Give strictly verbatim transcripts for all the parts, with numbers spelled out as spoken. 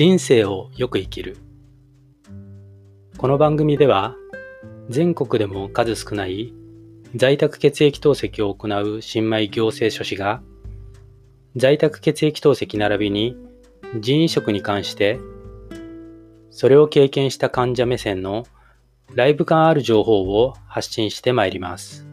人生をよく生きる。この番組では、全国でも数少ない在宅血液透析を行う新米行政書士が、在宅血液透析並びに腎移植に関して、それを経験した患者目線のライブ感ある情報を発信してまいります。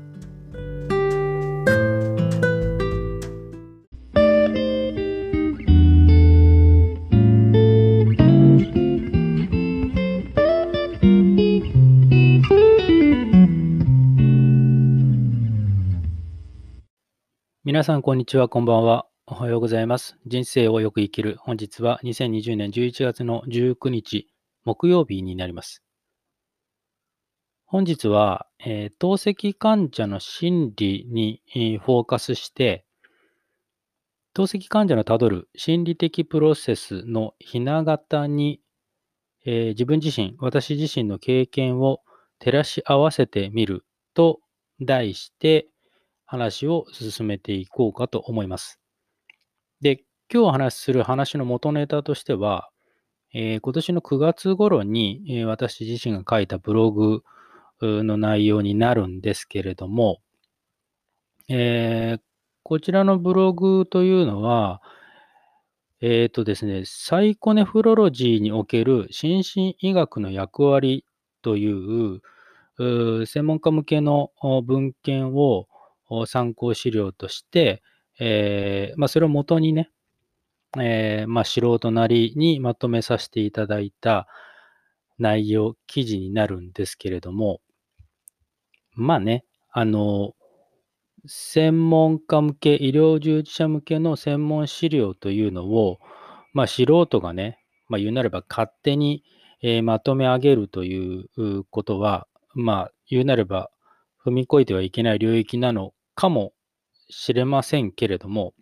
皆さんこんにちは、こんばんは、おはようございます。人生をよく生きる。本日はにせんにじゅうねんじゅういちがつのじゅうくにち木曜日になります。本日は、えー、透析患者の心理に、えー、フォーカスして、透析患者のたどる心理的プロセスのひな形に、えー、自分自身私自身の経験を照らし合わせてみると題して話を進めていこうかと思います。で、今日お話しする話の元ネタとしては、えー、今年のくがつ頃に、えー、私自身が書いたブログの内容になるんですけれども、えー、こちらのブログというのは、えーとですね、サイコネフロロジーにおける心身医学の役割という、うー、専門家向けの文献を参考資料として、えーまあ、それを元にね、えーまあ、素人なりにまとめさせていただいた内容、記事になるんですけれども、まあね、あの、専門家向け、医療従事者向けの専門資料というのを、まあ、素人がね、まあ、言うなれば勝手に、えー、まとめ上げるということは、まあ、言うなれば踏み越えてはいけない領域なのかもしれませんけれども、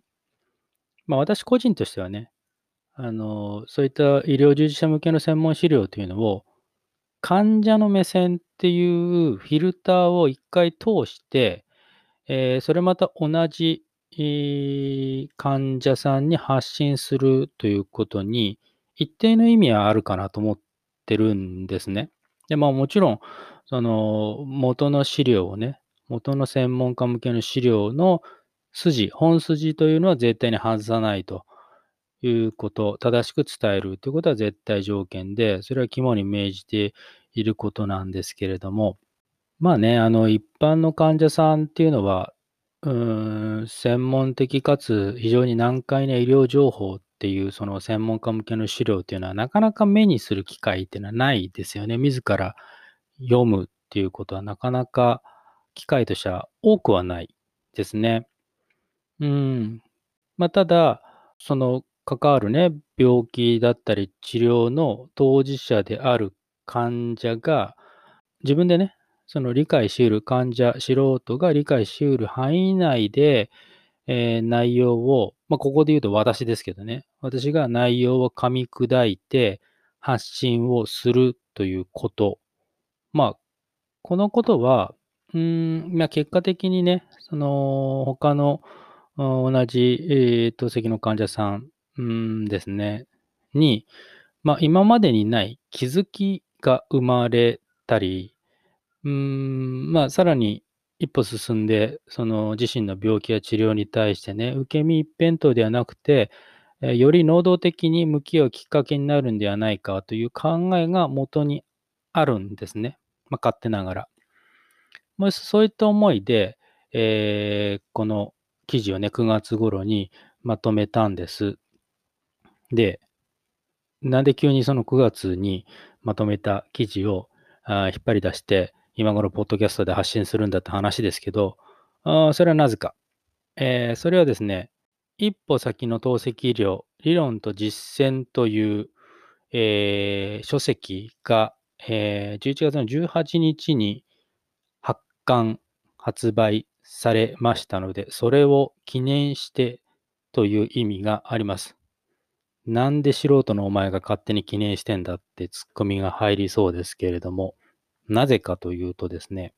まあ、私個人としてはね、あのそういった医療従事者向けの専門資料というのを患者の目線っていうフィルターを一回通して、えー、それまた同じ、えー、患者さんに発信するということに一定の意味はあるかなと思ってるんですね。で、まあ、もちろんその元の資料をね、元の専門家向けの資料の筋、本筋というのは絶対に外さないということ、正しく伝えるということは絶対条件で、それは肝に銘じていることなんですけれども、まあね、あの一般の患者さんっていうのは、うーん、専門的かつ非常に難解な医療情報っていう、その専門家向けの資料っていうのは、なかなか目にする機会っていうのはないですよね。自ら読むっていうことはなかなか機会としては多くはないですね。うん。まあ、ただ、その関わるね、病気だったり治療の当事者である患者が、自分でね、その理解し得る患者、素人が理解し得る範囲内で、えー、内容を、まあ、ここで言うと私ですけどね、私が内容を噛み砕いて発信をするということ。まあ、このことは、うーん、まあ、結果的にね、その他の同じ、えー、透析の患者さん、うんですね、に、まあ、今までにない気づきが生まれたり、うーん、まあ、さらに一歩進んで、その自身の病気や治療に対してね、受け身一辺倒ではなくて、より能動的に向き合うきっかけになるんではないかという考えが元にあるんですね。まあ、勝手ながら。まあ、そういった思いで、えー、この記事をね、くがつ頃にまとめたんです。で、なんで急にそのくがつにまとめた記事をあ引っ張り出して、今頃ポッドキャストで発信するんだって話ですけど、あそれはなぜか、えー。それはですね、一歩先の透析医療、理論と実践という、えー、書籍が、えー、じゅういちがつのじゅうはちにちに発刊、発売されましたので、それを記念してという意味があります。なんで素人のお前が勝手に記念してんだってツッコミが入りそうですけれども、なぜかというとですね、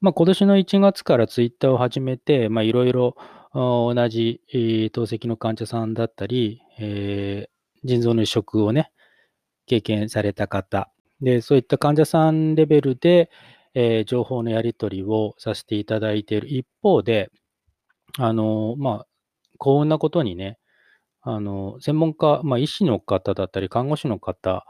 まあ、今年のいちがつからツイッターを始めて、いろいろ同じ、えー、透析の患者さんだったり、えー腎臓の移植をね、経験された方、で、そういった患者さんレベルで、えー、情報のやり取りをさせていただいている一方で、あの、まあ、幸運なことにね、あの、専門家、まあ、医師の方だったり、看護師の方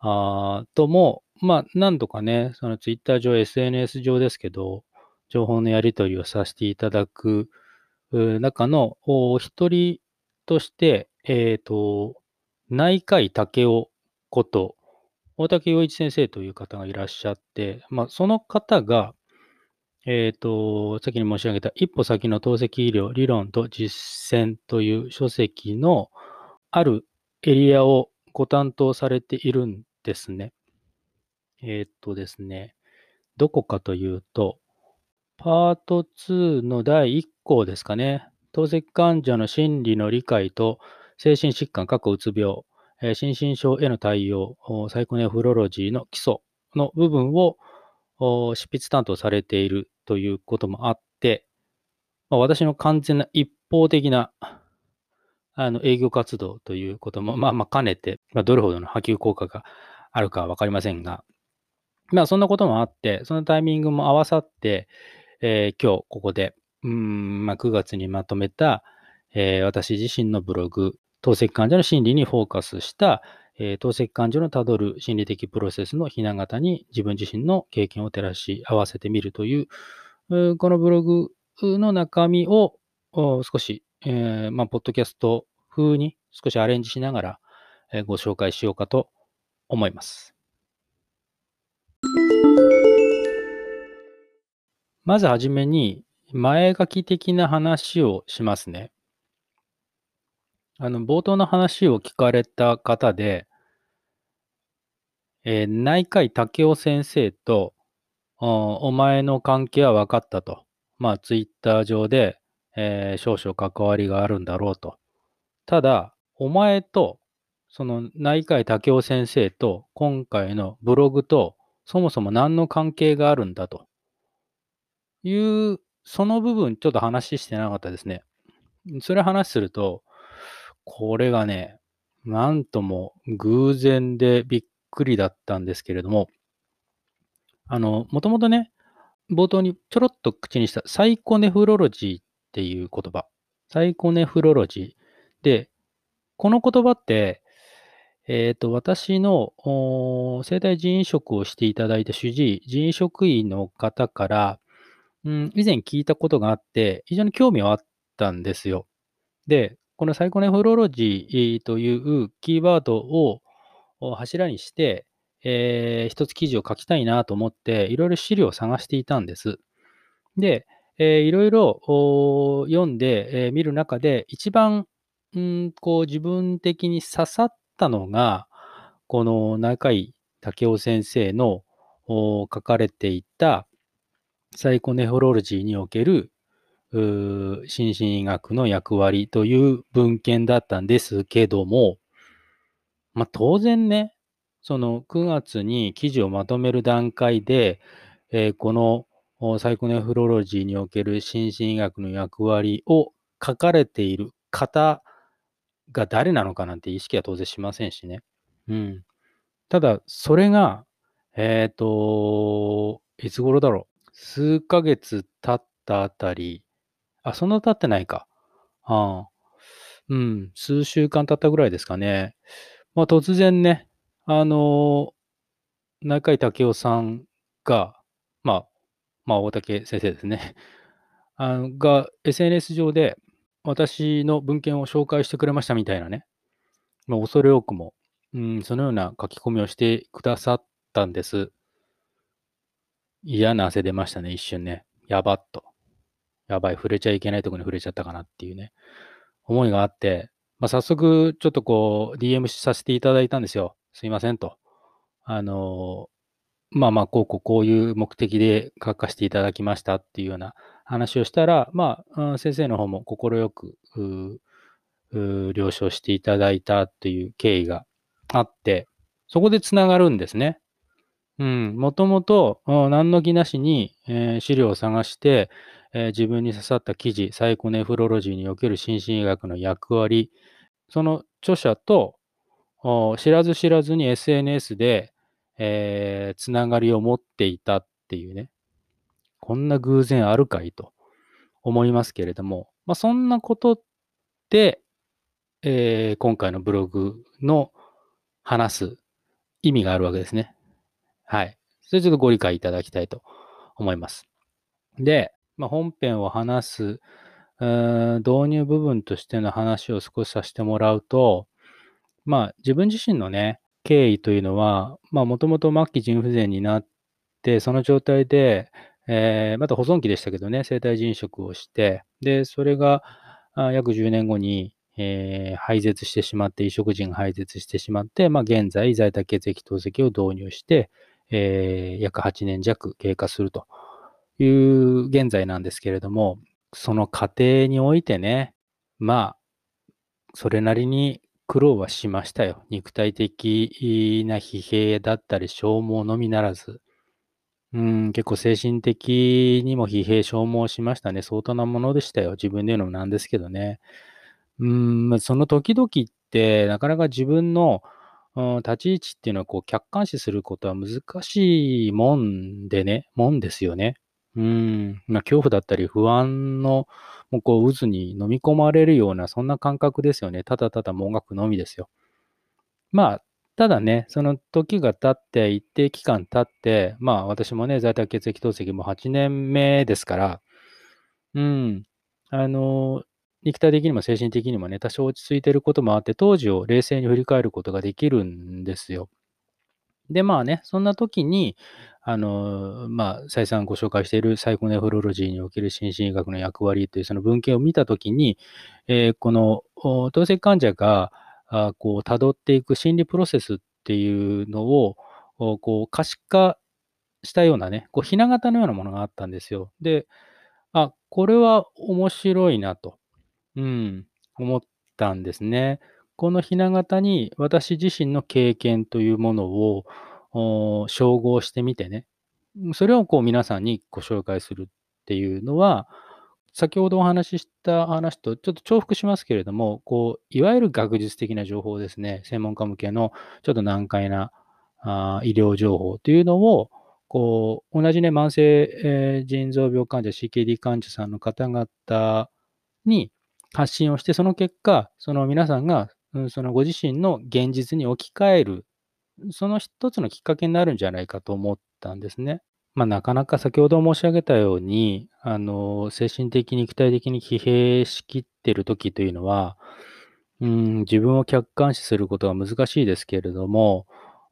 あとも、まあ、何度かね、そのツイッター上、エスエヌエス 上ですけど、情報のやり取りをさせていただく中のお一人として、えっと、内科医武雄こと、大竹洋一先生という方がいらっしゃって、まあ、その方が、えっと、先に申し上げた、一歩先の透析医療理論と実践という書籍のあるエリアをご担当されているんですね。えっとですね、どこかというと、パートツーのだいいっこうですかね。透析患者の心理の理解と精神疾患、過去うつ病、心身症への対応、サイコネフロロジーの基礎の部分を執筆担当されているということもあって、私の完全な一方的なあの営業活動ということも、まあまあ兼ねて、まあ、どれほどの波及効果があるかは分かりませんが、まあそんなこともあって、そのタイミングも合わさって、えー、今日ここで、うーんまあ、くがつにまとめた、えー、私自身のブログ、透析患者の心理にフォーカスした、えー、透析患者のたどる心理的プロセスのひな形に自分自身の経験を照らし合わせてみるという、うこのブログの中身を少し、えーまあ、ポッドキャスト風に少しアレンジしながら、えー、ご紹介しようかと思います。まずはじめに前書き的な話をしますね。あの冒頭の話を聞かれた方で、えー、内科医武雄先生と お, お前の関係は分かったと、まあ、ツイッター上で、えー、少々関わりがあるんだろうと。ただお前とその内科医武雄先生と今回のブログとそもそも何の関係があるんだという、その部分ちょっと話してなかったですね。それ話すると、これがね、なんとも偶然でびっくりだったんですけれども、あの、もともとね、冒頭にちょろっと口にしたサイコネフロロジーっていう言葉、サイコネフロロジーで、この言葉って、えっと、私の生体腎移植をしていただいた主治医、腎移植医の方から、うん、以前聞いたことがあって、非常に興味はあったんですよ。で、このサイコネフロロジーというキーワードを柱にして、えー、一つ記事を書きたいなと思って、いろいろ資料を探していたんです。で、えー、いろいろ読んで、えー、見る中で、一番、うん、こう自分的に刺さって、たのがこの内科医武雄先生の書かれていたサイコネフロロジーにおける心身医学の役割という文献だったんですけども、まあ、当然ね、そのくがつに記事をまとめる段階で、えー、このサイコネフロロジーにおける心身医学の役割を書かれている方が誰なのかなんて意識は当然しませんしね。うん。ただ、それが、えっと、いつ頃だろう。数ヶ月経ったあたり、あ、そんな経ってないか。ああ。うん、数週間経ったぐらいですかね。まあ、突然ね、あの、内科医武雄さんが、まあ、まあ、大竹先生ですね。あのが、エスエヌエス 上で、私の文献を紹介してくれましたみたいなね、まあ、恐れ多くも、うん、そのような書き込みをしてくださったんです。嫌な汗出ましたね、一瞬ね。やばっと。やばい、触れちゃいけないところに触れちゃったかなっていうね、思いがあって、まあ、早速、ちょっとこう、ディーエム させていただいたんですよ。すいませんと。あの、まあまあ、こうこう、こういう目的で書かせていただきましたっていうような、話をしたら、まあ、うん、先生の方も心よく了承していただいたという経緯があって、そこでつながるんですね。うん、もともと何の気なしに、えー、資料を探して、えー、自分に刺さった記事、サイコネフロロジーにおける心身医学の役割、その著者と知らず知らずに エスエヌエス で、えー、つながりを持っていたっていうね、こんな偶然あるかいと思いますけれども、まあ、そんなことで、えー、今回のブログの話す意味があるわけですね。はい。それちょっとご理解いただきたいと思います。で、まあ、本編を話す導入部分としての話を少しさせてもらうと、まあ、自分自身のね、経緯というのは、まあ、もともと末期腎不全になって、その状態で、えー、また保存期でしたけどね、生体腎移植をして、で、それが約じゅうねんごに、えー、廃絶してしまって、移植腎が廃絶してしまって、まあ、現在、在宅血液透析を導入して、えー、約はちねんじゃく経過するという現在なんですけれども、その過程においてね、まあ、それなりに、苦労はしましたよ。肉体的な疲弊だったり消耗のみならず、うん、結構精神的にも疲弊消耗しましたね。相当なものでしたよ。自分で言うのもなんですけどね。うん、その時々ってなかなか自分の、うん、立ち位置っていうのはこう客観視することは難しいもんでね、もんですよね。うん、まあ、恐怖だったり不安のもうこう渦に飲み込まれるようなそんな感覚ですよね。ただただもがくのみですよ。まあ、ただね、その時が経って一定期間経って、まあ私もね、在宅血液透析もはちねんめですから、うん、あの、肉体的にも精神的にもね、多少落ち着いてることもあって、当時を冷静に振り返ることができるんですよ。で、まあね、そんな時に、あの、まあ、再三ご紹介しているサイコネフロロジーにおける心身医学の役割というその文献を見た時に、えー、この透析患者があこう辿っていく心理プロセスっていうのをこう可視化したようなね、こうひな形のようなものがあったんですよ。で、あ、これは面白いなと、うん、思ったんですね。このひな形に私自身の経験というものを照合してみてね、それをこう皆さんにご紹介するっていうのは、先ほどお話しした話とちょっと重複しますけれども、こういわゆる学術的な情報ですね、専門家向けのちょっと難解なあ医療情報というのを、こう同じね、慢性、えー、腎臓病患者、シーケーディー 患者さんの方々に発信をして、その結果、その皆さんがそのご自身の現実に置き換える、その一つのきっかけになるんじゃないかと思ったんですね。まあ、なかなか先ほど申し上げたように、あの精神的、肉体的に疲弊しきっている時というのは、うん、自分を客観視することが難しいですけれども、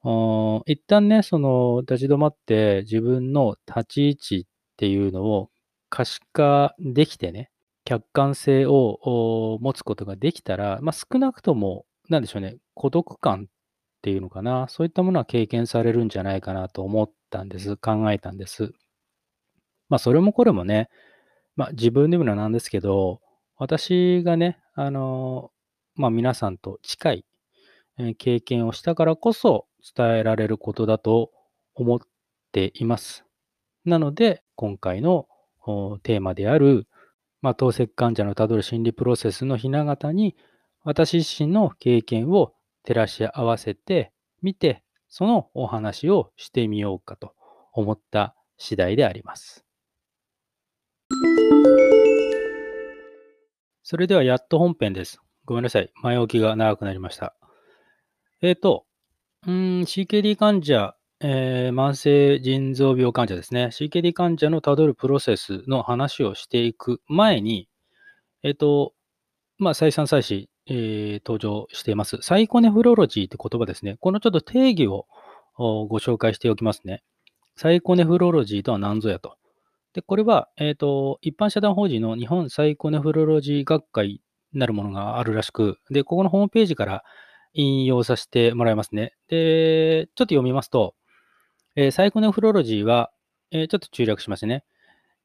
うん、一旦ね、その立ち止まって自分の立ち位置っていうのを可視化できてね、客観性を持つことができたら、まあ、少なくとも、なんでしょうね、孤独感っていうのかな、そういったものは経験されるんじゃないかなと思ったんです、考えたんです。まあ、それもこれもね、まあ、自分で言うのはなんですけど、私がね、あの、まあ、皆さんと近い経験をしたからこそ伝えられることだと思っています。なので、今回のテーマである、まあ、透析患者のたどる心理プロセスのひな形に私自身の経験を照らし合わせてみて、そのお話をしてみようかと思った次第であります。それではやっと本編です。ごめんなさい。前置きが長くなりました。えっと、うーん、シーケーディー 患者、えー、慢性腎臓病患者ですね。シーケーディー 患者のたどるプロセスの話をしていく前に、えっと、まあ、再三再四、えー、登場しています。サイコネフロロジーって言葉ですね。このちょっと定義をご紹介しておきますね。サイコネフロロジーとは何ぞやと。で、これは、えっと、一般社団法人の日本サイコネフロロジー学会になるものがあるらしく、で、ここのホームページから引用させてもらいますね。で、ちょっと読みますと、えー、サイコネフロロジーは、えー、ちょっと注略しましてね、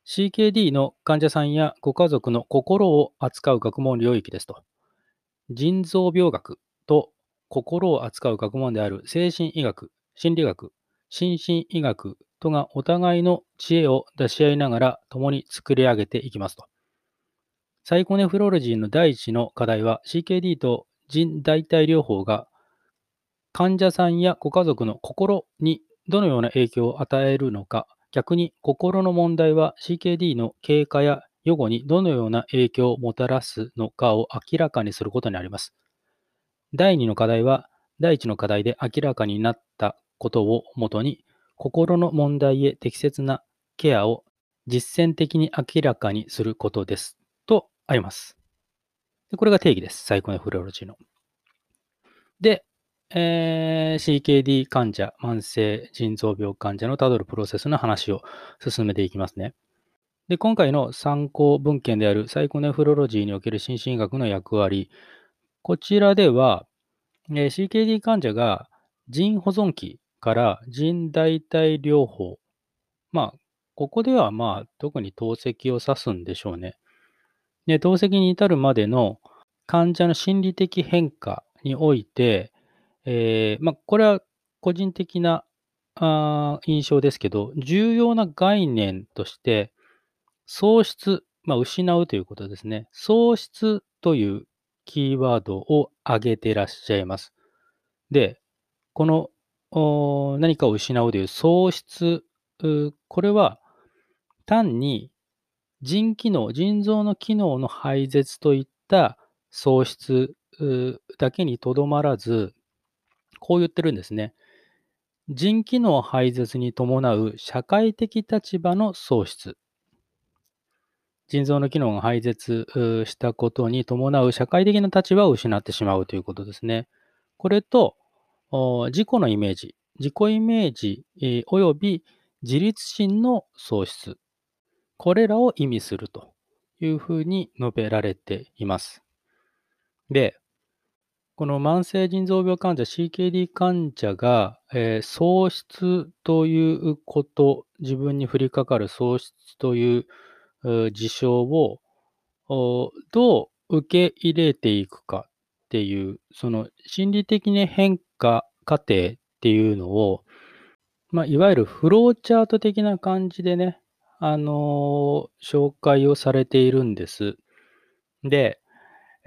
シーケーディー の患者さんやご家族の心を扱う学問領域ですと。腎臓病学と心を扱う学問である精神医学、心理学、心身医学とがお互いの知恵を出し合いながら共に作り上げていきますと。サイコネフロロジーの第一の課題は シーケーディー と腎代替療法が患者さんやご家族の心にどのような影響を与えるのか、逆に心の問題は シーケーディー の経過や予後にどのような影響をもたらすのかを明らかにすることになります。だいにの課題は、だいいちの課題で明らかになったことをもとに、心の問題へ適切なケアを実践的に明らかにすることですとあります。これが定義です。サイコネフロロジーの。で、えー、シーケーディー 患者、慢性腎臓病患者のたどるプロセスの話を進めていきますね。で、今回の参考文献であるサイコネフロロジーにおける心身医学の役割。こちらでは、えー、シーケーディー 患者が腎保存期から腎代替療法。まあ、ここではまあ特に透析を指すんでしょうね。で、透析に至るまでの患者の心理的変化において、えーまあ、これは個人的なあ印象ですけど、重要な概念として、喪失、まあ、失うということですね。喪失というキーワードを挙げていらっしゃいます。で、この何かを失うという喪失、これは単に腎機能、腎臓の機能の廃絶といった喪失だけにとどまらず、こう言ってるんですね。腎機能廃絶に伴う社会的立場の喪失。腎臓の機能が廃絶したことに伴う社会的な立場を失ってしまうということですね。これと、自己のイメージ、自己イメージおよび自律心の喪失。これらを意味するというふうに述べられています。で、この慢性腎臓病患者 シーケーディー 患者が、えー、喪失ということ、自分に降りかかる喪失という事象をどう受け入れていくかっていう、その心理的な変化過程っていうのを、まあ、いわゆるフローチャート的な感じでね、あのー、紹介をされているんです。で、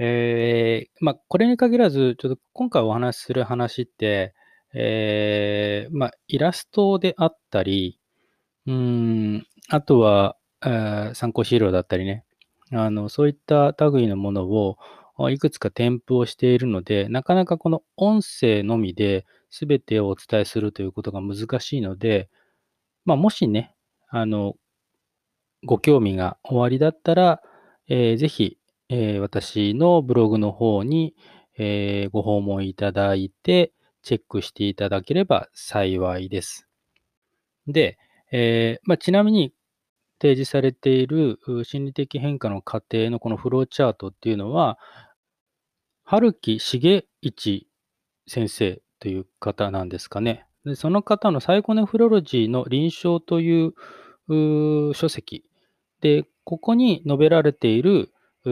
えーまあ、これに限らず、ちょっと今回お話しする話って、えーまあ、イラストであったり、うーんあとは、参考資料だったりね、あのそういった類のものをいくつか添付をしているので、なかなかこの音声のみで全てをお伝えするということが難しいので、まあ、もしね、あのご興味がおありだったら、えー、ぜひ、えー、私のブログの方に、えー、ご訪問いただいて、チェックしていただければ幸いです。で、えーまあ、ちなみに、提示されている心理的変化の過程のこのフローチャートっていうのは、春木茂一先生という方なんですかね。で、その方のサイコネフロロジーの臨床という、う書籍で、ここに述べられている透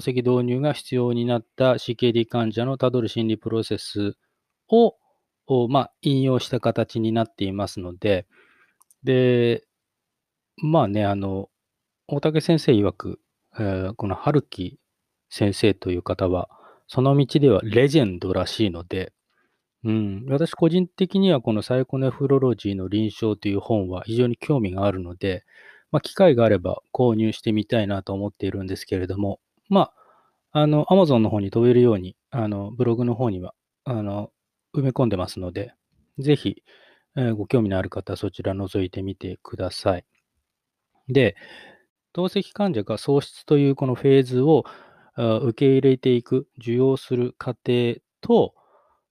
析導入が必要になった シーケーディー 患者のたどる心理プロセスを、まあ、引用した形になっていますので、でまあね、あの、大竹先生曰く、えー、この春木先生という方は、その道ではレジェンドらしいので、うん、私個人的にはこのサイコネフロロジーの臨床という本は非常に興味があるので、まあ、機会があれば購入してみたいなと思っているんですけれども、まあ、あの、Amazon の方に飛べるように、あの、ブログの方には、あの、埋め込んでますので、ぜひ、えー、ご興味のある方はそちら覗いてみてください。で、透析患者が喪失というこのフェーズを受け入れていく、受容する過程と、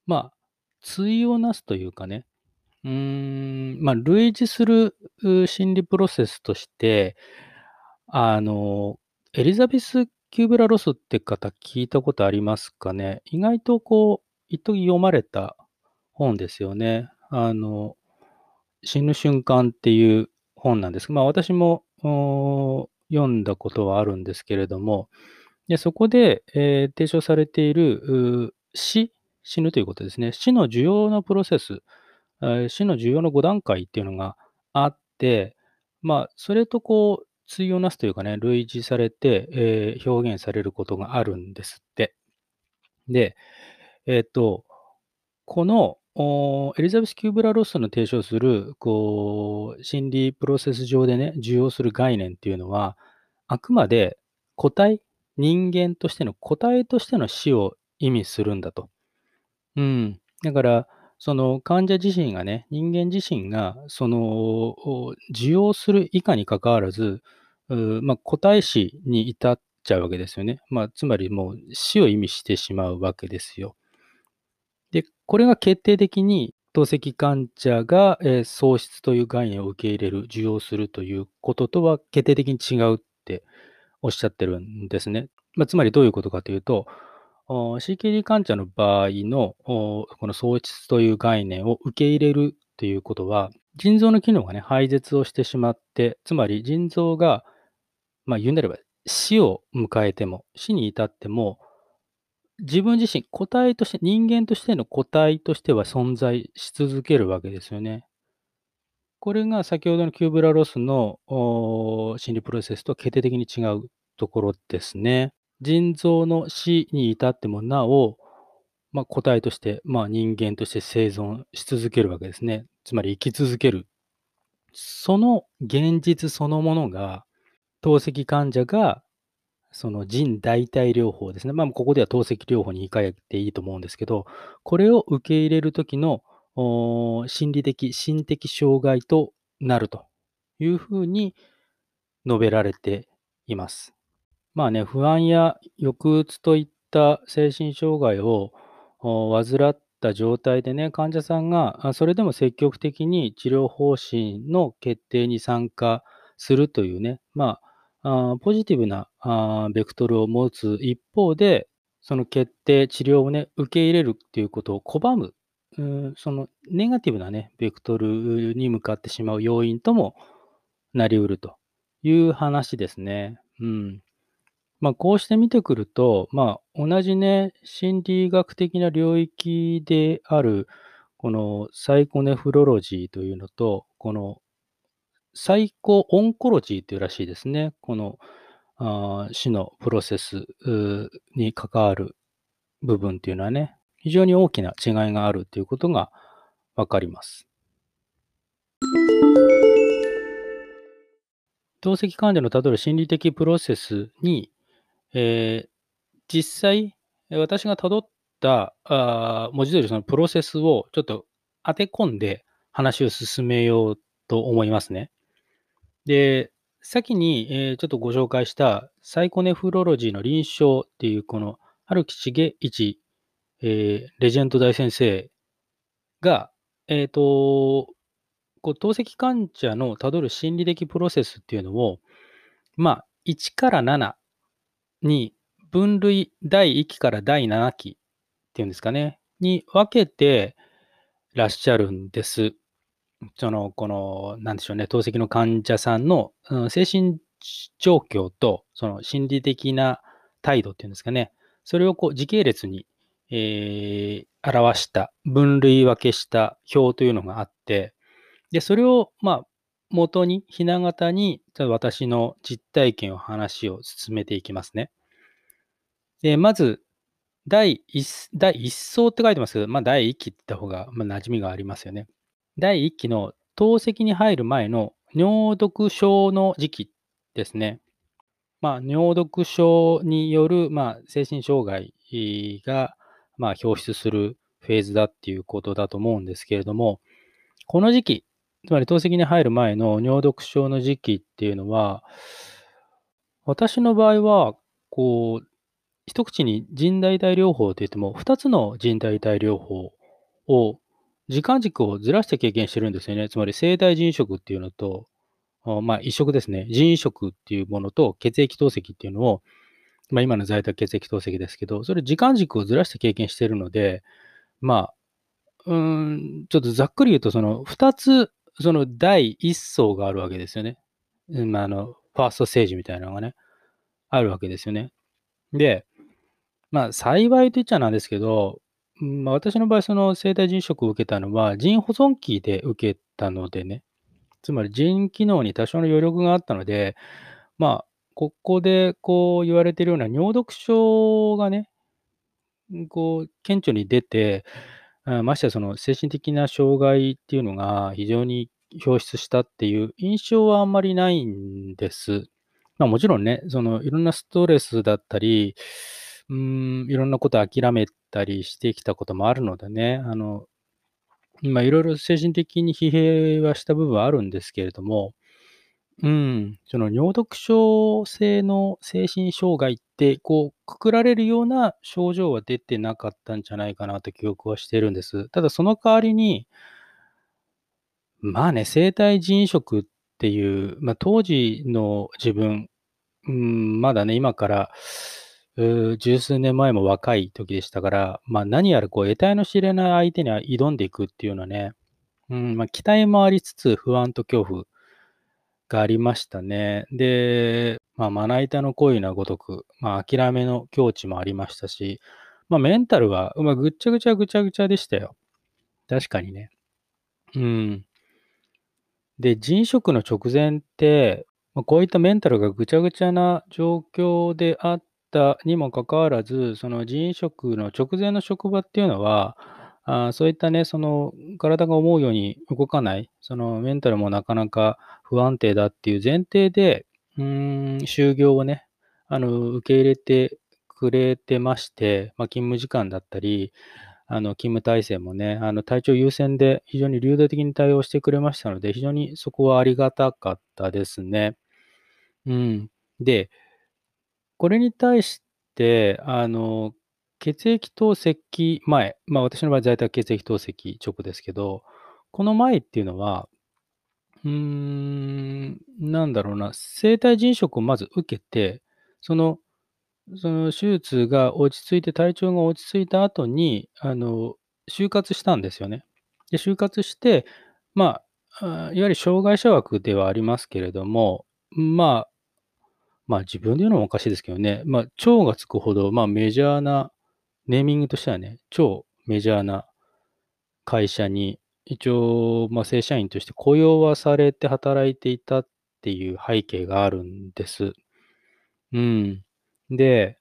まあ、対をなすというかね、うーん、まあ、類似する心理プロセスとして、あの、エリザベス・キューブラ・ロスって方聞いたことありますかね。意外とこう、一時読まれた本ですよね。あの、死ぬ瞬間っていう、本なんです。まあ、私も読んだことはあるんですけれども、でそこで、えー、提唱されている死、死ぬということですね。死の受容のプロセス、えー、死の受容のご段階っていうのがあって、まあ、それとこう、対をなすというかね、類似されて、えー、表現されることがあるんですって。で、えっと、このおーエリザベス・キューブラ・ロスの提唱するこう心理プロセス上でね、受容する概念っていうのは、あくまで個体、人間としての個体としての死を意味するんだと。うん、だから、その患者自身がね、人間自身が、その受容する以下にかかわらず、うまあ、個体死に至っちゃうわけですよね。まあ、つまりもう死を意味してしまうわけですよ。で、これが決定的に透析患者が、えー、喪失という概念を受け入れる、受容するということとは決定的に違うっておっしゃってるんですね。まあ、つまりどういうことかというと、シーケーディー 患者の場合のこの喪失という概念を受け入れるということは、腎臓の機能がね、廃絶をしてしまって、つまり腎臓が、まあ言うなれば死を迎えても、死に至っても、自分自身、個体として、人間としての個体としては存在し続けるわけですよね。これが先ほどのキューブラ・ロスの心理プロセスとは決定的に違うところですね。腎臓の死に至ってもなお、まあ、個体として、まあ、人間として生存し続けるわけですね。つまり生き続ける。その現実そのものが、透析患者がその腎代替療法ですね。まあ、ここでは透析療法に控えていいと思うんですけど、これを受け入れるときの心理的、心的障害となるというふうに述べられています。まあね、不安や抑うつといった精神障害を患った状態でね、患者さんがそれでも積極的に治療方針の決定に参加するというね、まあ、あポジティブなあベクトルを持つ一方で、その決定、治療をね、受け入れるということを拒む、うん、そのネガティブなね、ベクトルに向かってしまう要因ともなりうるという話ですね。うんまあ、こうして見てくると、まあ、同じね、心理学的な領域である、このサイコネフロロジーというのと、このサイコオンコロジーというらしいですね。このあ死のプロセスに関わる部分というのはね、非常に大きな違いがあるということがわかります。透析患者のたどる心理的プロセスに、えー、実際、私がたどったあ文字通りそのプロセスをちょっと当て込んで話を進めようと思いますね。で、先に、えー、ちょっとご紹介したサイコネフロロジーの臨床っていうこの春木茂一、えー、レジェンド大先生が、えっと、こう透析患者のたどる心理的プロセスっていうのを、まあ、いちからななに分類だいいっきからだいななきっていうんですかね、に分けてらっしゃるんです。その、この、なんでしょうね、透析の患者さんの精神状況と、その心理的な態度っていうんですかね、それをこう時系列に、えー、表した、分類分けした表というのがあって、で、それを、まあ、元に、ひな形に、私の実体験を話を進めていきますね。で、まず、第一、第一層って書いてますけど、まあ、だいいっきって言った方が、まあ、馴染みがありますよね。だいいっきの透析に入る前の尿毒症の時期ですね。まあ、尿毒症による、まあ、精神障害が、まあ、表出するフェーズだっていうことだと思うんですけれども、この時期、つまり透析に入る前の尿毒症の時期っていうのは、私の場合は、こう、一口に腎代替療法といっても、ふたつの腎代替療法を、時間軸をずらして経験してるんですよね。つまり生体腎移植っていうのと、まあ移植ですね。腎移植っていうものと血液透析っていうのを、まあ今の在宅血液透析ですけど、それ時間軸をずらして経験してるので、まあ、うーん、ちょっとざっくり言うと、そのふたつ、そのだいいっ層があるわけですよね。まああの、ファーストステージみたいなのがね、あるわけですよね。で、まあ幸いと言っちゃなんですけど、まあ、私の場合、その生体腎移植を受けたのは、腎保存期で受けたのでね、つまり腎機能に多少の余力があったので、まあ、ここでこう言われているような尿毒症がね、こう、顕著に出て、あましてやその精神的な障害っていうのが非常に表出したっていう印象はあんまりないんです。まあ、もちろんね、そのいろんなストレスだったり、うーん、いろんなこと諦めたりしてきたこともあるのでね、あの、まあ、いろいろ精神的に疲弊はした部分はあるんですけれども、うん、その尿毒症性の精神障害って、こう、くくられるような症状は出てなかったんじゃないかなと記憶はしてるんです。ただその代わりに、まあね、生体腎移植っていう、まあ、当時の自分、うん、まだね、今からうー十数年前も若い時でしたから、まあ、何やらこう得体の知れない相手には挑んでいくっていうようなね、うんまあ、期待もありつつ不安と恐怖がありましたね。で、まあ、まな板の恋のごとく、まあ、諦めの境地もありましたし、まあ、メンタルは、まあ、ぐっちゃぐちゃぐちゃぐちゃでしたよ。確かにね。うん。で、人食の直前って、まあ、こういったメンタルがぐちゃぐちゃな状況であったにもかかわらず、その人食の直前の職場っていうのは、あーそういったね、その体が思うように動かない、そのメンタルもなかなか不安定だっていう前提で、うーん、就業をね、あの、受け入れてくれてまして、まあ、勤務時間だったり、あの、勤務体制もね、あの、体調優先で非常に流動的に対応してくれましたので、非常にそこはありがたかったですね。うん。で、これに対して、あの、血液透析前、まあ私の場合在宅血液透析直ですけど、この前っていうのは、うーん、なんだろうな、生体腎移植をまず受けて、その、その手術が落ち着いて、体調が落ち着いた後に、あの、就活したんですよね。で、就活して、まあ、あいわゆる障害者枠ではありますけれども、まあ、まあ自分で言うのもおかしいですけどね、まあ、超がつくほど、まあメジャーな、ネーミングとしてはね、超メジャーな会社に、一応、まあ正社員として雇用はされて働いていたっていう背景があるんです。うん。で、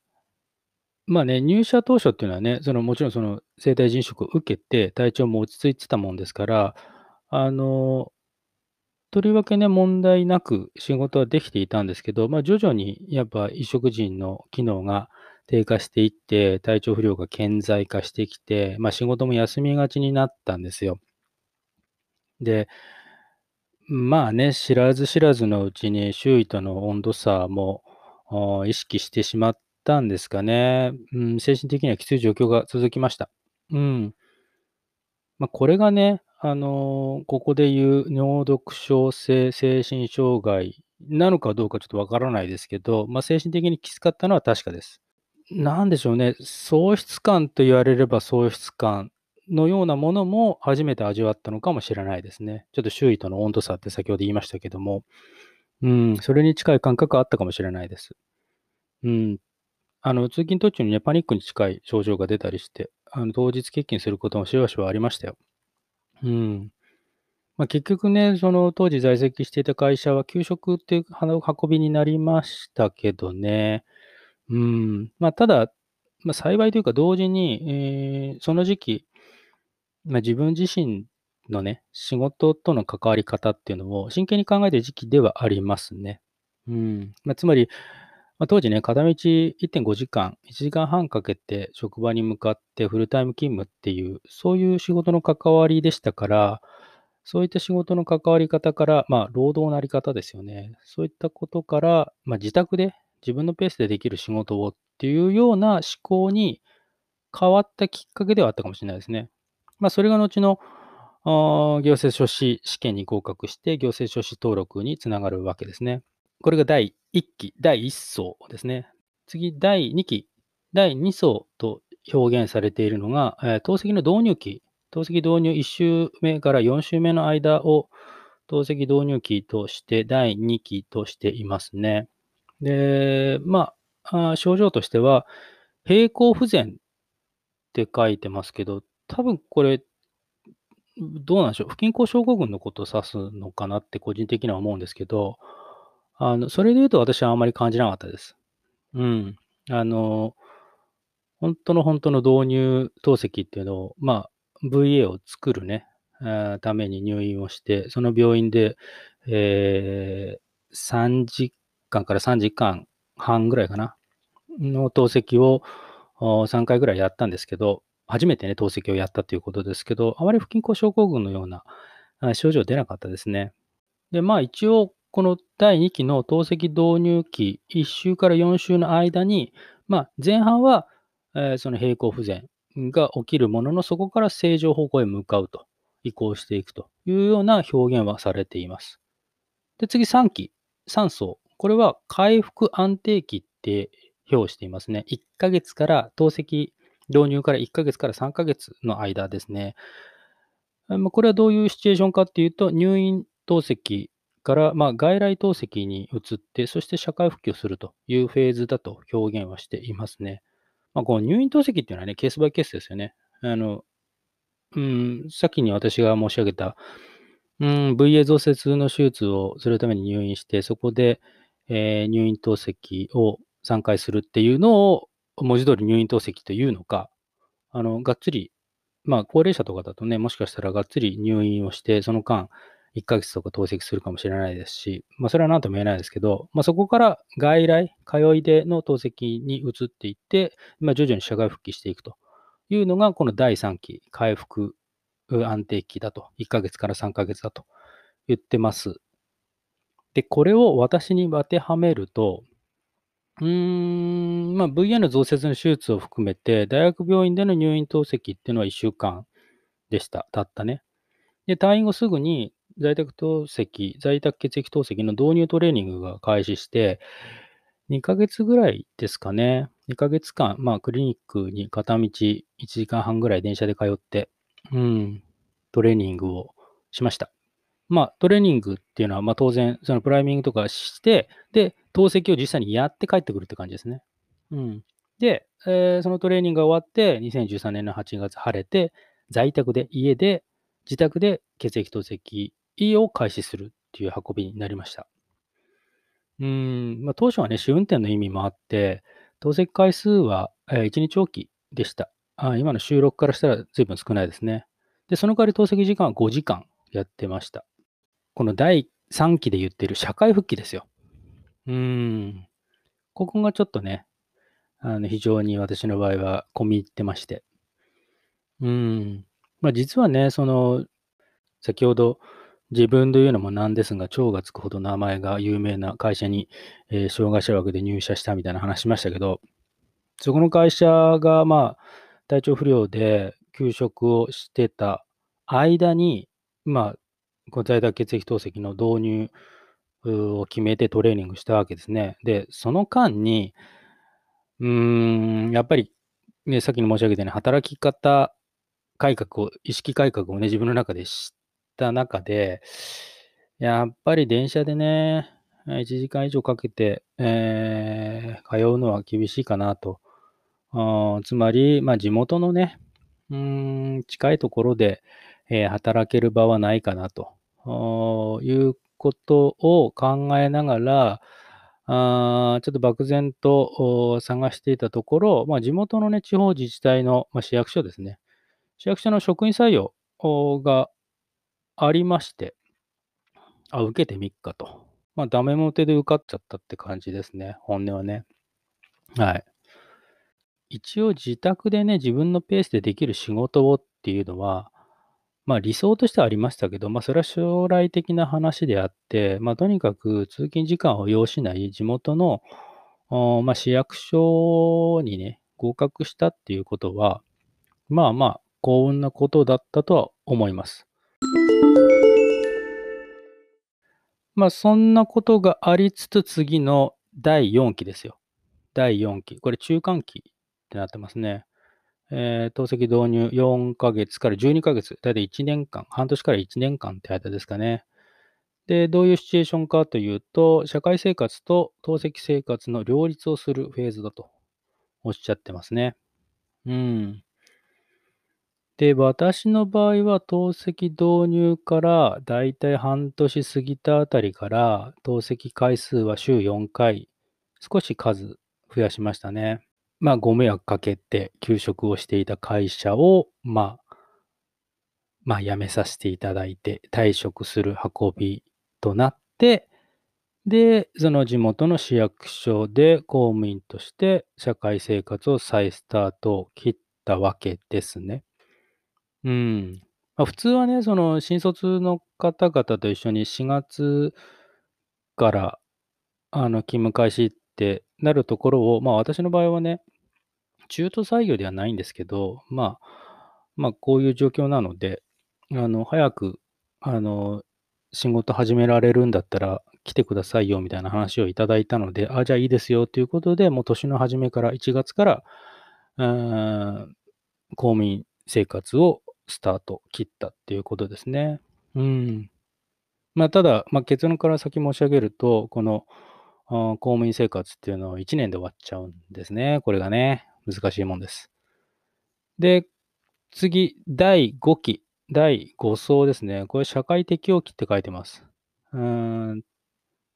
まあね、入社当初っていうのはね、そのもちろんその生体腎移植を受けて体調も落ち着いてたもんですから、あの、とりわけね、問題なく仕事はできていたんですけど、まあ、徐々にやっぱ移植人の機能が低下していって、体調不良が顕在化してきて、まあ、仕事も休みがちになったんですよ。で、まあね、知らず知らずのうちに周囲との温度差もお意識してしまったんですかね。うん、精神的にはきつい状況が続きました。うん。まあ、これがね、あのーここで言う尿毒症性精神障害なのかどうかちょっとわからないですけど、まあ、精神的にきつかったのは確かです。なんでしょうね、喪失感と言われれば喪失感のようなものも初めて味わったのかもしれないですね。ちょっと周囲との温度差って先ほど言いましたけども、うん、それに近い感覚があったかもしれないです。うん、あの、通勤途中にね、パニックに近い症状が出たりして、あの、当日欠勤することもしばしばありましたよ。うん。まあ、結局ね、その当時在籍していた会社は給食っていうはの運びになりましたけどね。うん。まあ、ただ、まあ、幸いというか同時に、えーその時期、まあ、自分自身のね、仕事との関わり方っていうのを真剣に考えている時期ではありますね。うん。まあ、つまり、まあ、当時ね、片道いってんごじかん、いちじかんはんかけて職場に向かってフルタイム勤務っていう、そういう仕事の関わりでしたから、そういった仕事の関わり方から、まあ、労働のあり方ですよね。そういったことから、まあ、自宅で自分のペースでできる仕事をっていうような思考に変わったきっかけではあったかもしれないですね。まあ、それが後のあー行政書士試験に合格して、行政書士登録につながるわけですね。これが第いっき、第いっ層ですね。次、第にき、第に層と表現されているのが、えー透析の導入期。透析導入いっ週目からよん週目の間を透析導入期として、第に期としていますね。で、まあ、あー症状としては、平行不全って書いてますけど、多分これ、どうなんでしょう。不均衡症候群のことを指すのかなって個人的には思うんですけど、あの、それで言うと私はあんまり感じなかったです。うん。あの、本当の本当の導入透析っていうのを、まあ、ブイエー を作るね、ために入院をして、その病院で、えー、さんじかんからさんじかんはんぐらいかな、の透析をさんかいぐらいやったんですけど、初めてね、透析をやったということですけど、あまり不均衡症候群のような症状出なかったですね。で、まあ一応、このだいにきの透析導入期いっしゅうからよんしゅうの間に、まあ、前半は、えー、その平衡不全が起きるものの、そこから正常方向へ向かうと、移行していくというような表現はされています。で、次さんき、さんそう。これは回復安定期って表していますね。いっかげつから、透析導入からいっかげつからさんかげつの間ですね。これはどういうシチュエーションかっていうと、入院透析から、まあ、外来透析に移って、そして社会復帰をするというフェーズだと表現はしていますね。まあ、この入院透析っていうのはね、ケースバイケースですよね。あの、うん、先に私が申し上げた、うん、ブイエー 造成痛の手術をするために入院して、そこで、えー、入院透析をさんかいするっていうのを、文字通り入院透析というのか、あの、がっつり、まあ、高齢者とかだとね、もしかしたらがっつり入院をして、その間、いっかげつとか透析するかもしれないですし、まあ、それは何とも言えないですけど、まあ、そこから外来、通いでの透析に移っていって、まあ、徐々に社会復帰していくというのが、このだいさんき、回復安定期だと、いっかげつからさんかげつだと言ってます。で、これを私に当てはめると、うーん、まあ、ブイエー の造成の手術を含めて、大学病院での入院透析っていうのはいっしゅうかんでした、たったね。で、退院後すぐに、在宅透析、在宅血液透析の導入トレーニングが開始して、にかげつぐらいですかね。にかげつかん、まあ、クリニックに片道いちじかんはんぐらい電車で通って、うん、トレーニングをしました。まあ、トレーニングっていうのは、まあ、当然、そのプライミングとかして、で、透析を実際にやって帰ってくるって感じですね。うん。で、えー、そのトレーニングが終わって、にせんじゅうさんねんのはちがつ晴れて、在宅で、家で、自宅で血液透析、E を開始するっていう運びになりました。うーん、まあ、当初はね、試運転の意味もあって、透析回数は、えー、いちにちおきでした。あ、今の収録からしたら随分少ないですね。で、その代わり透析時間はごじかんやってました。このだいさんきで言っている社会復帰ですよ。うーん、ここがちょっとね、あの非常に私の場合は込み入ってまして。うーん、まあ、実はね、その、先ほど、自分というのもなんですが、超がつくほど名前が有名な会社に、えー、障害者枠で入社したみたいな話しましたけど、そこの会社が、まあ、体調不良で休職をしてた間に、まあ、在宅血液透析の導入を決めてトレーニングしたわけですね。で、その間に、うーん、やっぱり、ね、さっきの申し上げたように、働き方改革を、意識改革をね、自分の中で知って、た中でやっぱり電車でねいちじかん以上かけて、えー、通うのは厳しいかなと。つまり、まあ、地元のねうーん近いところで、えー、働ける場はないかなということを考えながらあちょっと漠然と探していたところ、まあ、地元のね地方自治体の、まあ、市役所ですね市役所の職員採用がありまして、あ、受けてみっかと。まあ、ダメ元で受かっちゃったって感じですね、本音はね。はい。一応、自宅でね、自分のペースでできる仕事をっていうのは、まあ、理想としてはありましたけど、まあ、それは将来的な話であって、まあ、とにかく通勤時間を要しない地元の、まあ、市役所にね、合格したっていうことは、まあまあ、幸運なことだったとは思います。まあそんなことがありつつ次のだいよんきですよ。だいよんき。これ中間期ってなってますね。えー、透析導入よんかげつからじゅうにかげつ。だいたいいちねんかん。半年からいちねんかんって間ですかね。で、どういうシチュエーションかというと、社会生活と透析生活の両立をするフェーズだとおっしゃってますね。うん。で、私の場合は透析導入からだいたい半年過ぎたあたりから透析回数は週よんかい少し数増やしましたね。まあご迷惑かけて休職をしていた会社をまあまあ、辞めさせていただいて、退職する運びとなって、で、その地元の市役所で公務員として社会生活を再スタートを切ったわけですね。うん。まあ、普通はね、その新卒の方々と一緒にしがつからあの勤務開始ってなるところを、まあ私の場合はね、中途採用ではないんですけど、まあ、まあこういう状況なので、あの早くあの仕事始められるんだったら来てくださいよみたいな話をいただいたので、あ、じゃあいいですよということで、もう年の初めからいちがつから、うーん、公務員生活をスタート切ったっていうことですね。うん。まあ、ただ、まあ、結論から先申し上げると、このあー公務員生活っていうのはいちねんで終わっちゃうんですね。これがね、難しいもんです。で、次、だいごき、だいご層ですね。これ、社会適応期って書いてます。うーん、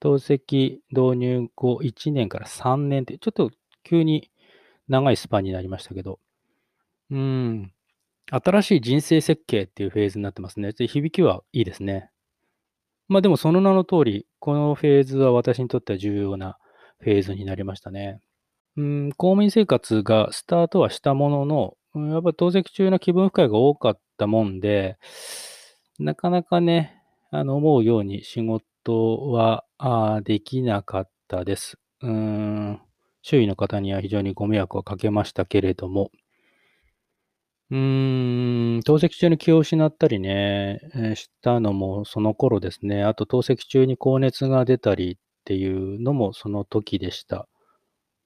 透析導入後いちねんからさんねんって、ちょっと急に長いスパンになりましたけど、うーん、新しい人生設計っていうフェーズになってますね。で、響きはいいですね。まあでもその名の通り、このフェーズは私にとっては重要なフェーズになりましたね。うん、公務員生活がスタートはしたものの、うんやっぱ透析中の気分不快が多かったもんで、なかなかね、あの思うように仕事はあできなかったです。うん、周囲の方には非常にご迷惑をかけましたけれども、うーん、透析中に気を失ったりね、えーしたのもその頃ですね。あと透析中に高熱が出たりっていうのもその時でした。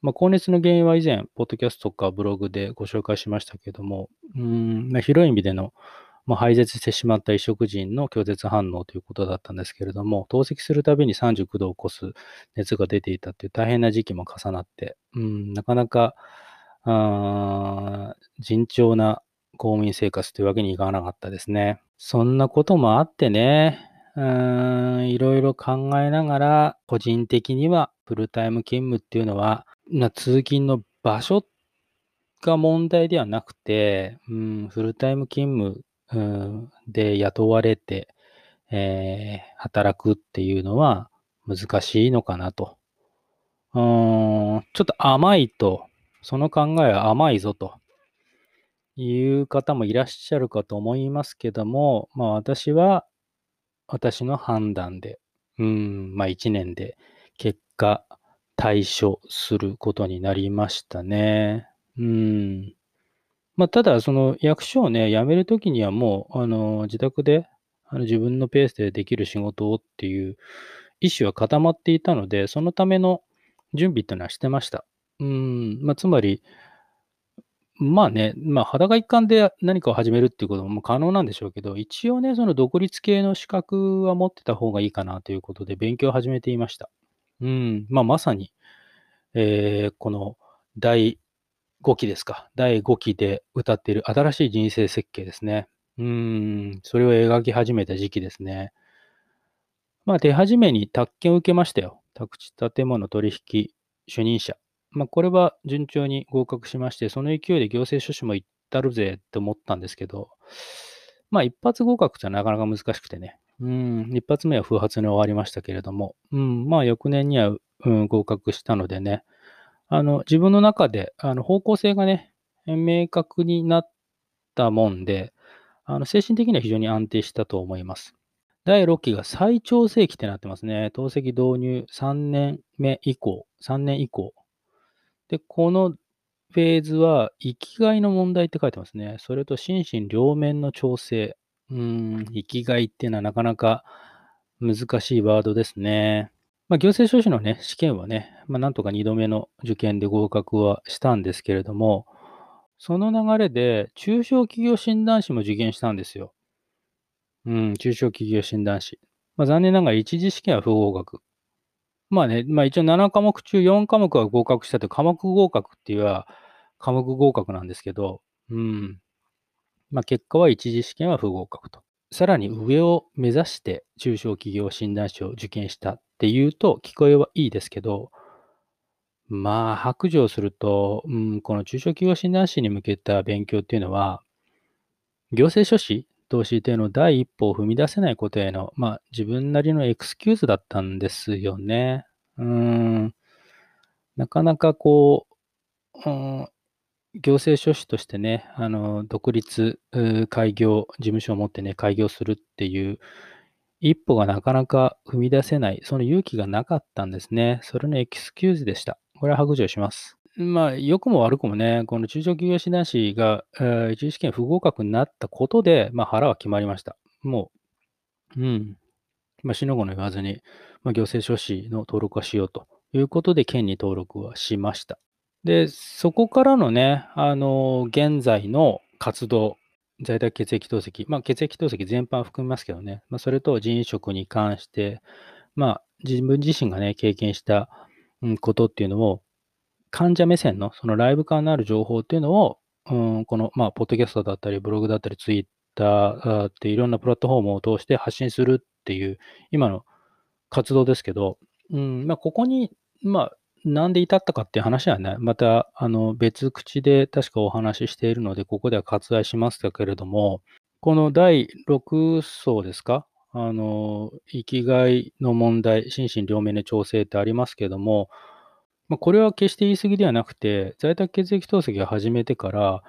まあ、高熱の原因は以前、ポッドキャストかブログでご紹介しましたけども、うーんまあ、広い意味での、まあ、排絶してしまった移植腎の拒絶反応ということだったんですけれども、透析するたびにさんじゅうきゅうどを超す熱が出ていたっていう大変な時期も重なって、うんなかなかあ順調な公務員生活というわけにいかなかったですね。そんなこともあってね、うーんいろいろ考えながら、個人的にはフルタイム勤務っていうのは、通勤の場所が問題ではなくて、うん、フルタイム勤務、うん、で雇われて、えー、働くっていうのは難しいのかなと。うーん、ちょっと甘いと、その考えは甘いぞと。いう方もいらっしゃるかと思いますけども、まあ私は私の判断で、うん、まあいちねんで結果退所することになりましたね。うん。まあただその役所をね、辞めるときにはもうあの自宅であの自分のペースでできる仕事をっていう意思は固まっていたので、そのための準備っていうのはしてました。うん、まあつまり、まあね、まあ、裸一貫で何かを始めるっていうことも可能なんでしょうけど、一応ね、その独立系の資格は持ってた方がいいかなということで、勉強を始めていました。うん、まあ、まさに、えー、このだいごきですか。だいごきで歌っている新しい人生設計ですね。うん、それを描き始めた時期ですね。まあ、手始めに宅建を受けましたよ。宅地建物取引主任者。まあ、これは順調に合格しまして、その勢いで行政書士も行ったるぜって思ったんですけど、まあ一発合格じゃなかなか難しくてね、うん、一発目は不発に終わりましたけれども、うん、まあ翌年には、うん、合格したのでね、あの自分の中であの方向性がね、明確になったもんで、あの精神的には非常に安定したと思います。だいろっきが再調整期ってなってますね。透析導入さんねんめ以降、さんねん以降。で、このフェーズは、生きがいの問題って書いてますね。それと、心身両面の調整。うーん、生きがいっていうのはなかなか難しいワードですね。まあ、行政書士のね、試験はね、まあ、なんとかにどめの受験で合格はしたんですけれども、その流れで、中小企業診断士も受験したんですよ。うん、中小企業診断士。まあ、残念ながら、一次試験は不合格。まあね、まあ一応ななかもく中よんかもくは合格したという、科目合格っていうは科目合格なんですけど、うん。まあ結果は一次試験は不合格と。さらに上を目指して中小企業診断士を受験したっていうと聞こえはいいですけど、まあ白状すると、うん、この中小企業診断士に向けた勉強っていうのは、行政書士動詞というのを第一歩を踏み出せないことへの、まあ、自分なりのエクスキューズだったんですよね。うーん、なかなかこう、うん、行政書士としてね、あの独立開業事務所を持ってね、開業するっていう一歩がなかなか踏み出せない、その勇気がなかったんですね。それのエクスキューズでした。これは白状します。まあ、良くも悪くもね、この中小企業診断士が、えー、一次試験不合格になったことで、まあ、腹は決まりました。もう、うん、まあ、しのごの言わずに、まあ、行政書士の登録はしようということで、県に登録はしました。で、そこからのね、あの、現在の活動、在宅血液透析、まあ、血液透析全般含みますけどね、まあ、それと腎移植に関して、まあ、自分自身がね、経験したことっていうのを、患者目線のそのライブ感のある情報っていうのを、うん、この、まあ、ポッドキャストだったり、ブログだったり、ツイッターっていろんなプラットフォームを通して発信するっていう、今の活動ですけど、うん、まあ、ここに、まあ、なんで至ったかっていう話はね、また、あの、別口で確かお話ししているので、ここでは割愛しますけれども、このだいろく章ですか、あの、生きがいの問題、心身両面で調整ってありますけれども、まあ、これは決して言い過ぎではなくて、在宅血液透析を始めてから、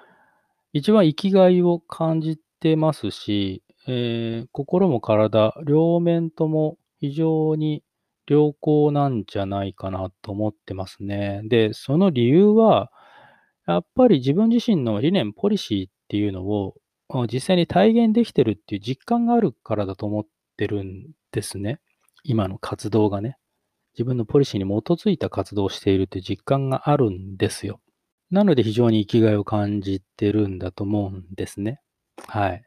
一番生きがいを感じてますし、えー、心も体、両面とも非常に良好なんじゃないかなと思ってますね。で、その理由は、やっぱり自分自身の理念、ポリシーっていうのを実際に体現できてるっていう実感があるからだと思ってるんですね。今の活動がね。自分のポリシーに基づいた活動をしているという実感があるんですよ。なので非常に生きがいを感じてるんだと思うんですね。はい。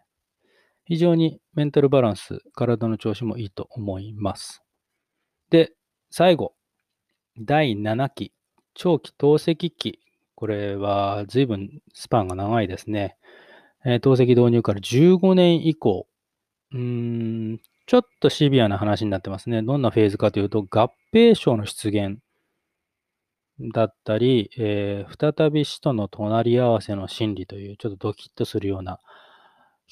非常にメンタルバランス、体の調子もいいと思います。で、最後。だいななき、長期透析期。これは随分スパンが長いですね。えー、透析導入からじゅうごねん以降。うーん、ちょっとシビアな話になってますね。どんなフェーズかというと、合併症の出現だったり、えー、再び死との隣り合わせの心理という、ちょっとドキッとするような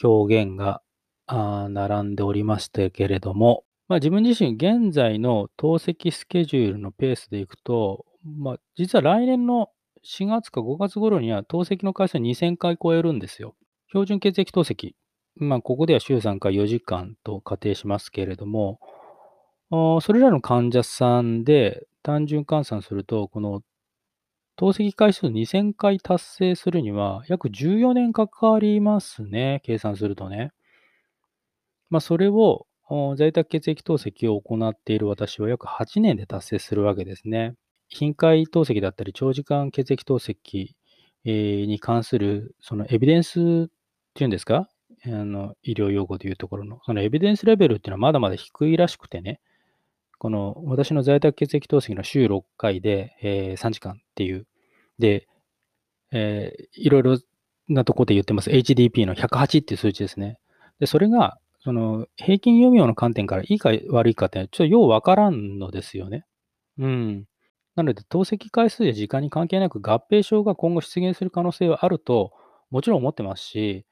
表現があ並んでおりましたけれども、まあ、自分自身、現在の透析スケジュールのペースでいくと、まあ、実は来年のしがつかごがつ頃には透析の回数にせんかい超えるんですよ。標準血液透析。まあ、ここでは週さんかいよじかんと仮定しますけれども、それらの患者さんで単純換算すると、この透析回数にせんかい達成するには約じゅうよねんかかりますね、計算するとね。まあ、それを在宅血液透析を行っている私は約はちねんで達成するわけですね。頻回透析だったり長時間血液透析に関するそのエビデンスっていうんですか、あの医療用語というところの、そのエビデンスレベルっていうのはまだまだ低いらしくてね、この私の在宅血液透析の週ろっかいで、えー、さんじかんっていう、で、えー、いろいろなところで言ってます、エイチディーピー のひゃくはちっていう数値ですね。で、それが、その平均寿命の観点からいいか悪いかって、ちょっとようわからんのですよね。うん。なので、透析回数や時間に関係なく合併症が今後出現する可能性はあると、もちろん思ってますし、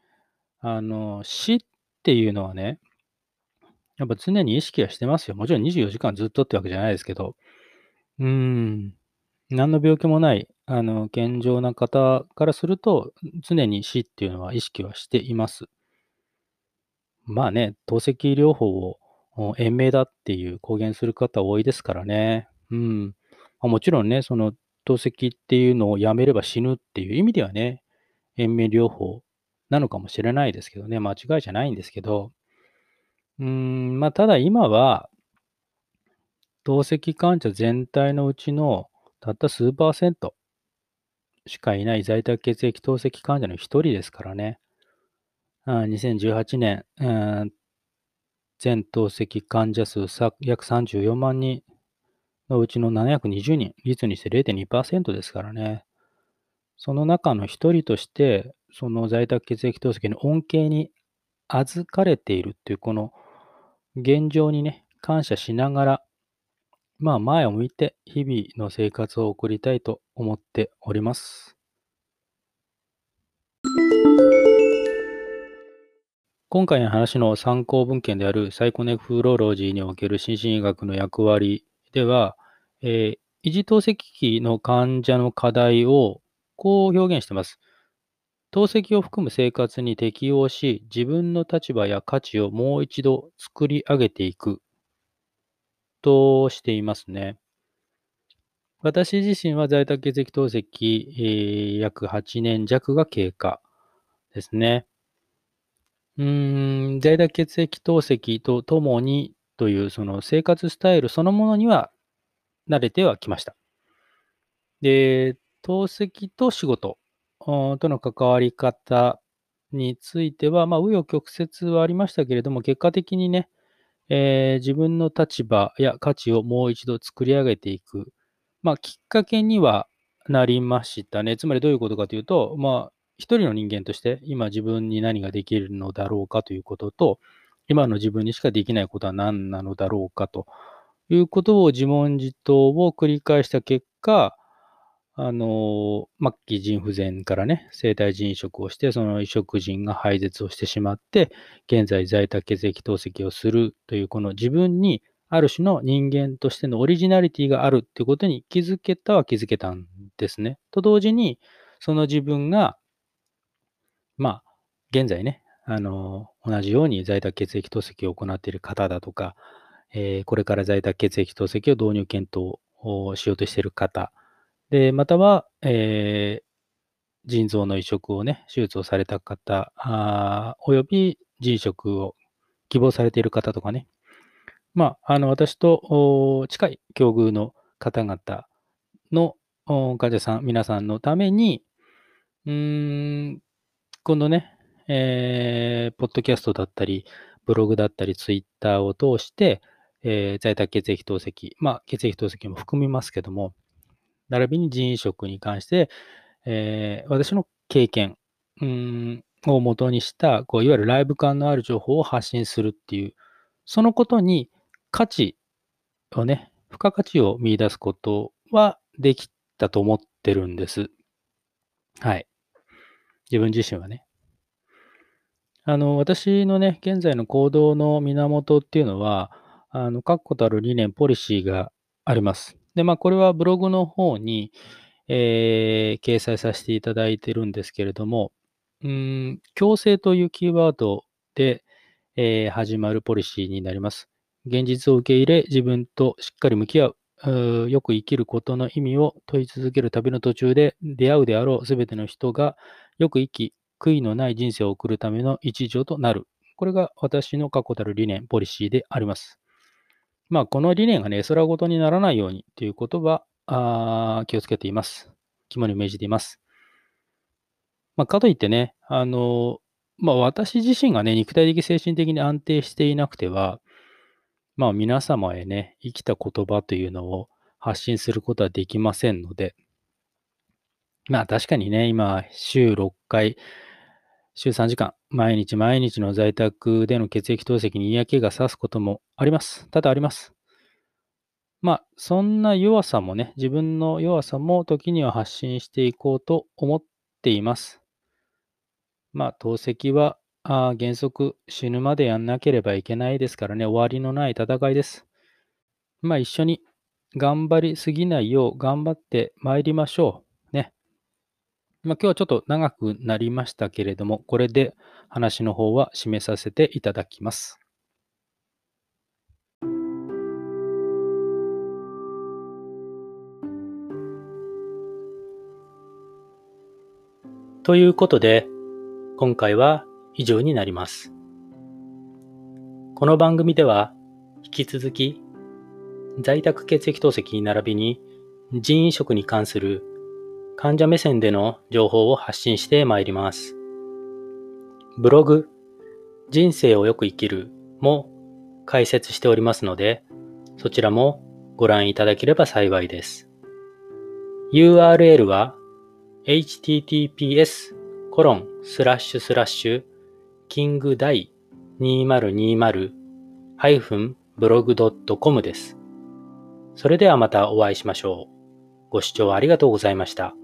あの死っていうのはね、やっぱ常に意識はしてますよ。もちろんにじゅうよじかんずっとってわけじゃないですけど、うーん、何の病気もない、あの、健常な方からすると、常に死っていうのは意識はしています。まあね、透析療法を延命だっていう公言する方多いですからね。うん。もちろんね、その透析っていうのをやめれば死ぬっていう意味ではね、延命療法なのかもしれないですけどね、間違いじゃないんですけど、うーん、まあ、ただ今は、透析患者全体のうちのたった数パーセントしかいない在宅血液透析患者の一人ですからね、にせんじゅうはちねん、うん、全透析患者数約さんじゅうよんまんにんのうちのななひゃくにじゅうにん、率にして れいてんにパーセント ですからね、その中の一人として、その在宅血液透析の恩恵に預かれているっていうこの現状にね、感謝しながら、まあ前を向いて日々の生活を送りたいと思っております。今回の話の参考文献であるサイコネフロロジーにおける心身医学の役割では、えー、維持透析器の患者の課題をこう表現しています。透析を含む生活に適応し、自分の立場や価値をもう一度作り上げていくとしていますね。私自身は在宅血液透析、えー、約はちねんじゃくが経過ですね。うーん、在宅血液透析とともにというその生活スタイルそのものには慣れてはきました。で、透析と仕事との関わり方については、まあ、紆余曲折はありましたけれども、結果的にね、えー、自分の立場や価値をもう一度作り上げていく、まあ、きっかけにはなりましたね。つまりどういうことかというと、まあ、一人の人間として今自分に何ができるのだろうかということと、今の自分にしかできないことは何なのだろうかということを自問自答を繰り返した結果、あの末期腎不全からね、生体腎移植をして、その移植腎が排絶をしてしまって、現在在宅血液透析をするという、この自分にある種の人間としてのオリジナリティがあるということに気づけたは気づけたんですね。と同時に、その自分がまあ、現在ね、あのー、同じように在宅血液透析を行っている方だとか、えー、これから在宅血液透析を導入検討をしようとしている方、でまたは、えー、腎臓の移植をね、手術をされた方、あおよび腎移植を希望されている方とかね、まあ、あの私と近い境遇の方々の患者さん、皆さんのために、うーん、このね、えー、ポッドキャストだったり、ブログだったり、ツイッターを通して、えー、在宅血液透析、まあ、血液透析も含みますけども、並びに腎移植に関して、えー、私の経験うんを元にしたこう、いわゆるライブ感のある情報を発信するっていう、そのことに価値をね、付加価値を見出すことはできたと思ってるんです。はい。自分自身はね。あの、私のね、現在の行動の源っていうのは、あの、確固たる理念、ポリシーがあります。で、まあ、これはブログの方に、えー、掲載させていただいてるんですけれども、うーん、共生というキーワードで、えー、始まるポリシーになります。現実を受け入れ、自分としっかり向き合う。よく生きることの意味を問い続ける旅の途中で出会うであろうすべての人がよく生き、悔いのない人生を送るための一助となる。これが私の確固たる理念、ポリシーであります。まあ、この理念がね、絵空事にならないようにということはあ気をつけています。肝に銘じています。まあ、かといってね、あの、まあ、私自身がね、肉体的、精神的に安定していなくては、まあ、皆様へね、生きた言葉というのを発信することはできませんので、まあ確かにね、今、週ろっかい、週さんじかん、毎日毎日の在宅での血液透析に嫌気がさすこともあります。多々あります。まあ、そんな弱さもね、自分の弱さも時には発信していこうと思っています。まあ、透析は、あ原則死ぬまでやんなければいけないですからね、終わりのない戦いです。まあ一緒に頑張りすぎないよう頑張ってまいりましょう。ね。まあ今日はちょっと長くなりましたけれども、これで話の方は締めさせていただきます。ということで、今回は以上になります。この番組では引き続き在宅血液透析並びに腎移植に関する患者目線での情報を発信してまいります。ブログ人生をよく生きるも開設しておりますので、そちらもご覧いただければ幸いです。ユーアールエル は エイチティーティーピーエスコロンスラッシュスラッシュキングダイにせんにじゅうブログドットコム です。それではまたお会いしましょう。ご視聴ありがとうございました。